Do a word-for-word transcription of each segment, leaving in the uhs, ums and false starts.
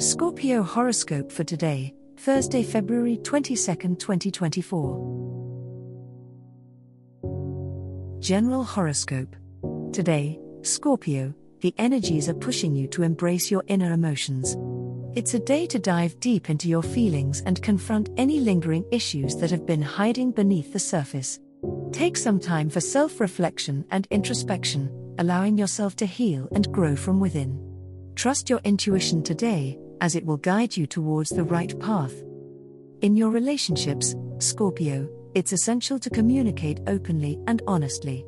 Scorpio horoscope for today, Thursday, February twenty-second, twenty twenty-four. General horoscope. Today, Scorpio, the energies are pushing you to embrace your inner emotions. It's a day to dive deep into your feelings and confront any lingering issues that have been hiding beneath the surface. Take some time for self-reflection and introspection, allowing yourself to heal and grow from within. Trust your intuition today, as it will guide you towards the right path. In your relationships, Scorpio, it's essential to communicate openly and honestly.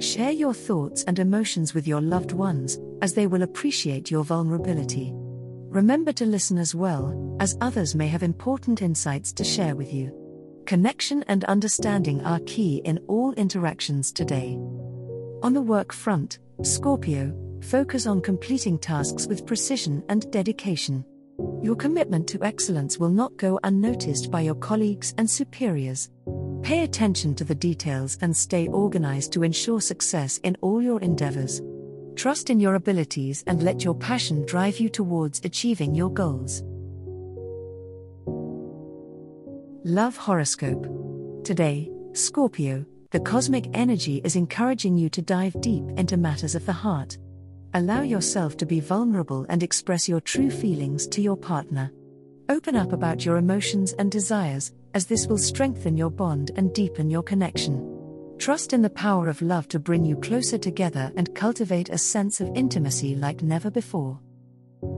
Share your thoughts and emotions with your loved ones, as they will appreciate your vulnerability. Remember to listen as well, as others may have important insights to share with you. Connection and understanding are key in all interactions today. On the work front, Scorpio, focus on completing tasks with precision and dedication. Your commitment to excellence will not go unnoticed by your colleagues and superiors. Pay attention to the details and stay organized to ensure success in all your endeavors. Trust in your abilities and let your passion drive you towards achieving your goals. Love horoscope. Today, Scorpio, the cosmic energy is encouraging you to dive deep into matters of the heart. Allow yourself to be vulnerable and express your true feelings to your partner. Open up about your emotions and desires, as this will strengthen your bond and deepen your connection. Trust in the power of love to bring you closer together and cultivate a sense of intimacy like never before.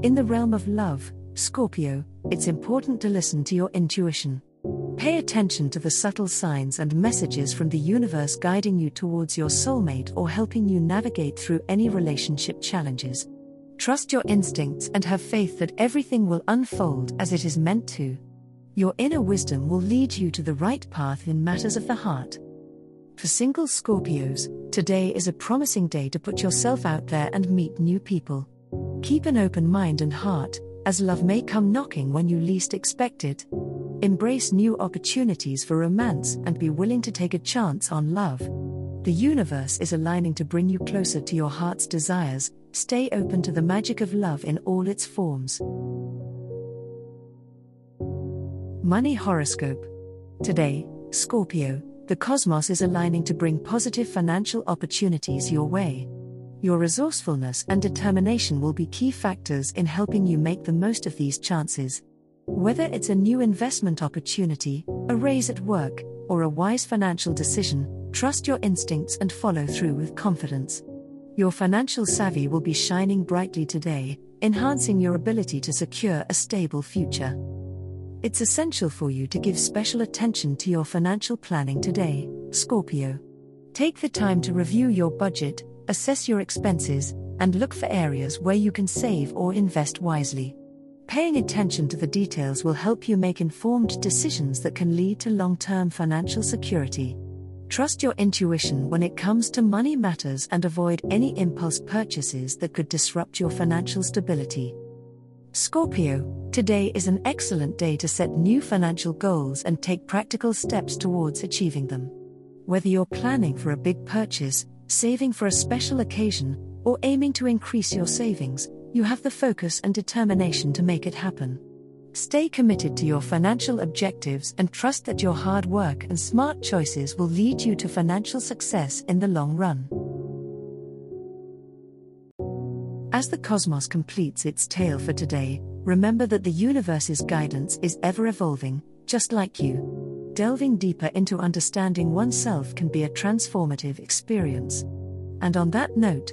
In the realm of love, Scorpio, it's important to listen to your intuition. Pay attention to the subtle signs and messages from the universe guiding you towards your soulmate or helping you navigate through any relationship challenges. Trust your instincts and have faith that everything will unfold as it is meant to. Your inner wisdom will lead you to the right path in matters of the heart. For single Scorpios, today is a promising day to put yourself out there and meet new people. Keep an open mind and heart, as love may come knocking when you least expect it. Embrace new opportunities for romance and be willing to take a chance on love. The universe is aligning to bring you closer to your heart's desires. Stay open to the magic of love in all its forms. Money horoscope. Today, Scorpio, the cosmos is aligning to bring positive financial opportunities your way. Your resourcefulness and determination will be key factors in helping you make the most of these chances. Whether it's a new investment opportunity, a raise at work, or a wise financial decision, trust your instincts and follow through with confidence. Your financial savvy will be shining brightly today, enhancing your ability to secure a stable future. It's essential for you to give special attention to your financial planning today, Scorpio. Take the time to review your budget, assess your expenses, and look for areas where you can save or invest wisely. Paying attention to the details will help you make informed decisions that can lead to long-term financial security. Trust your intuition when it comes to money matters and avoid any impulse purchases that could disrupt your financial stability. Scorpio, today is an excellent day to set new financial goals and take practical steps towards achieving them. Whether you're planning for a big purchase, saving for a special occasion, or aiming to increase your savings, you have the focus and determination to make it happen. Stay committed to your financial objectives and trust that your hard work and smart choices will lead you to financial success in the long run. As the cosmos completes its tale for today, remember that the universe's guidance is ever-evolving, just like you. Delving deeper into understanding oneself can be a transformative experience. And on that note,